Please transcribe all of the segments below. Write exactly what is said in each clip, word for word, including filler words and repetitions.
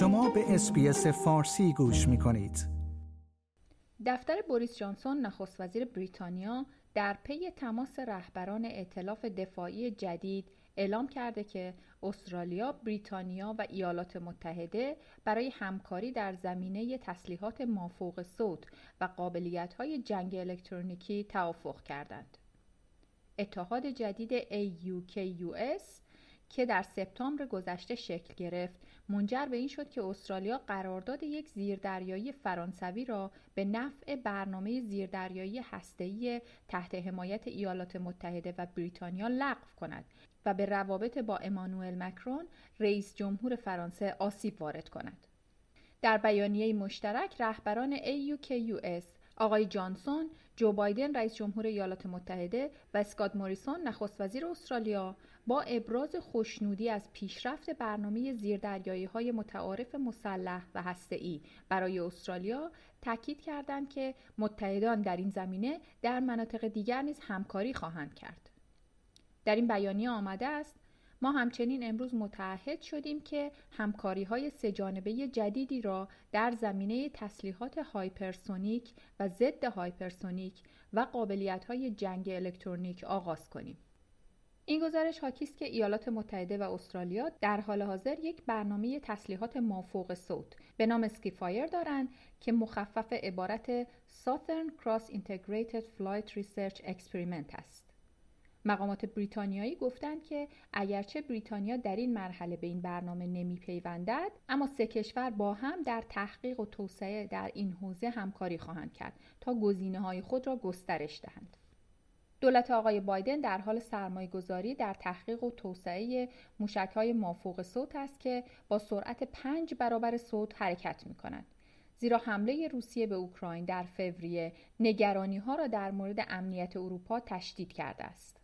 شما به اس‌بی‌اس فارسی گوش می‌کنید. دفتر بوریس جانسون نخست وزیر بریتانیا در پی تماس رهبران ائتلاف دفاعی جدید اعلام کرده که استرالیا، بریتانیا و ایالات متحده برای همکاری در زمینه تسلیحات مافوق صوت و قابلیت‌های جنگ الکترونیکی توافق کردند. اتحاد جدید ای یو کی یو اس که در سپتامبر گذشته شکل گرفت، منجر به این شد که استرالیا قرارداد یک زیردریایی فرانسوی را به نفع برنامه زیردریایی هسته‌ای تحت حمایت ایالات متحده و بریتانیا لغو کند و به روابط با امانوئل مکرون، رئیس جمهور فرانسه، آسیب وارد کند. در بیانیه مشترک رهبران ای یو کی یو اس، آقای جانسون، جو بایدن رئیس جمهور ایالات متحده و اسکات موریسون نخست وزیر استرالیا با ابراز خوشنودی از پیشرفت برنامه زیردریایی‌های متعارف مسلح و هسته‌ای برای استرالیا تاکید کردند که متحدان در این زمینه در مناطق دیگر نیز همکاری خواهند کرد. در این بیانیه آمده است: ما همچنین امروز متعهد شدیم که همکاری‌های سه‌جانبه جدیدی را در زمینه تسلیحات هایپرسونیک و ضد هایپرسونیک و قابلیت‌های جنگ الکترونیک آغاز کنیم. این گزارش حاکی است که ایالات متحده و استرالیا در حال حاضر یک برنامه تسلیحات مافوق صوت به نام اسکیفایر دارند که مخفف عبارت Southern Cross Integrated Flight Research Experiment است. مقامات بریتانیایی گفتند که اگرچه بریتانیا در این مرحله به این برنامه نمی پیوندد، اما سه کشور با هم در تحقیق و توسعه در این حوزه همکاری خواهند کرد تا گزینه‌های خود را گسترش دهند. دولت آقای بایدن در حال سرمایه‌گذاری در تحقیق و توسعه موشک‌های مافوق صوت است که با سرعت پنج برابر صوت حرکت می‌کنند. زیرا حمله روسیه به اوکراین در فوریه نگرانی‌ها را در مورد امنیت اروپا تشدید کرده است.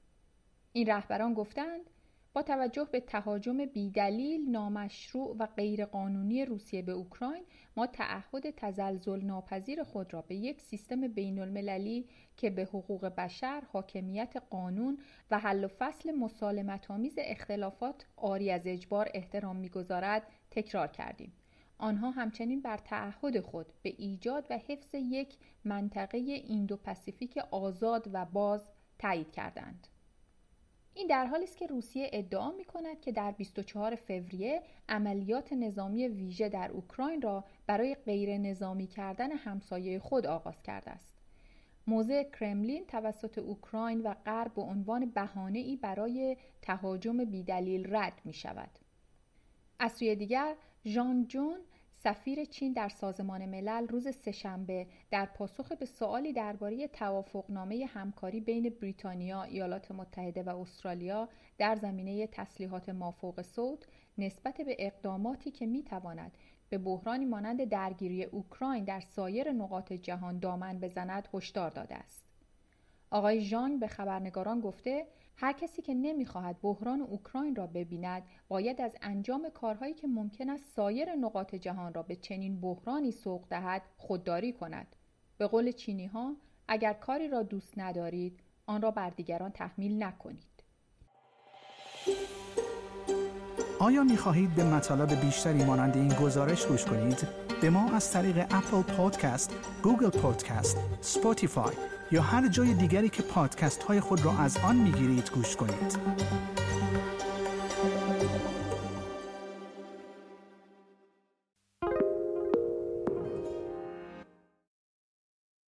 این رهبران گفتند با توجه به تهاجم بی‌دلیل، نامشروع و غیرقانونی روسیه به اوکراین، ما تعهد تزلزل ناپذیر خود را به یک سیستم بین‌المللی که به حقوق بشر، حاکمیت قانون و حل و فصل مسالمت‌آمیز اختلافات عاری از اجبار احترام می‌گذارد تکرار کردیم. آنها همچنین بر تعهد خود به ایجاد و حفظ یک منطقه ایندو پاسیفیک آزاد و باز تایید کردند. این در حالی است که روسیه ادعا می‌کند که در بیست و چهارم فوریه عملیات نظامی ویژه در اوکراین را برای غیر نظامی کردن همسایه خود آغاز کرده است. موضع کرملین توسط اوکراین و غرب به عنوان بهانه‌ای برای تهاجم بی‌دلیل رد می‌شود. از سوی دیگر، ژانگ جون، سفیر چین در سازمان ملل، روز سه‌شنبه در پاسخ به سؤالی درباره توافقنامه همکاری بین بریتانیا، ایالات متحده و استرالیا در زمینه تسلیحات مافوق صوت نسبت به اقداماتی که می‌تواند به بحرانی مانند درگیری اوکراین در سایر نقاط جهان دامن بزند، هشدار داده است. آقای ژانگ به خبرنگاران گفته: هر کسی که نمی‌خواهد بحران اوکراین را ببیند، باید از انجام کارهایی که ممکن است سایر نقاط جهان را به چنین بحرانی سوق دهد، خودداری کند. به قول چینی‌ها، اگر کاری را دوست ندارید، آن را بر دیگران تحمیل نکنید. آیا می‌خواهید به مطالب بیشتری مانند این گزارش گوش کنید؟ به ما از طریق اپل پادکست، گوگل پادکست، اسپاتیفای یا هر جای دیگری که پادکست‌های خود را از آن می‌گیرید گوش کنید.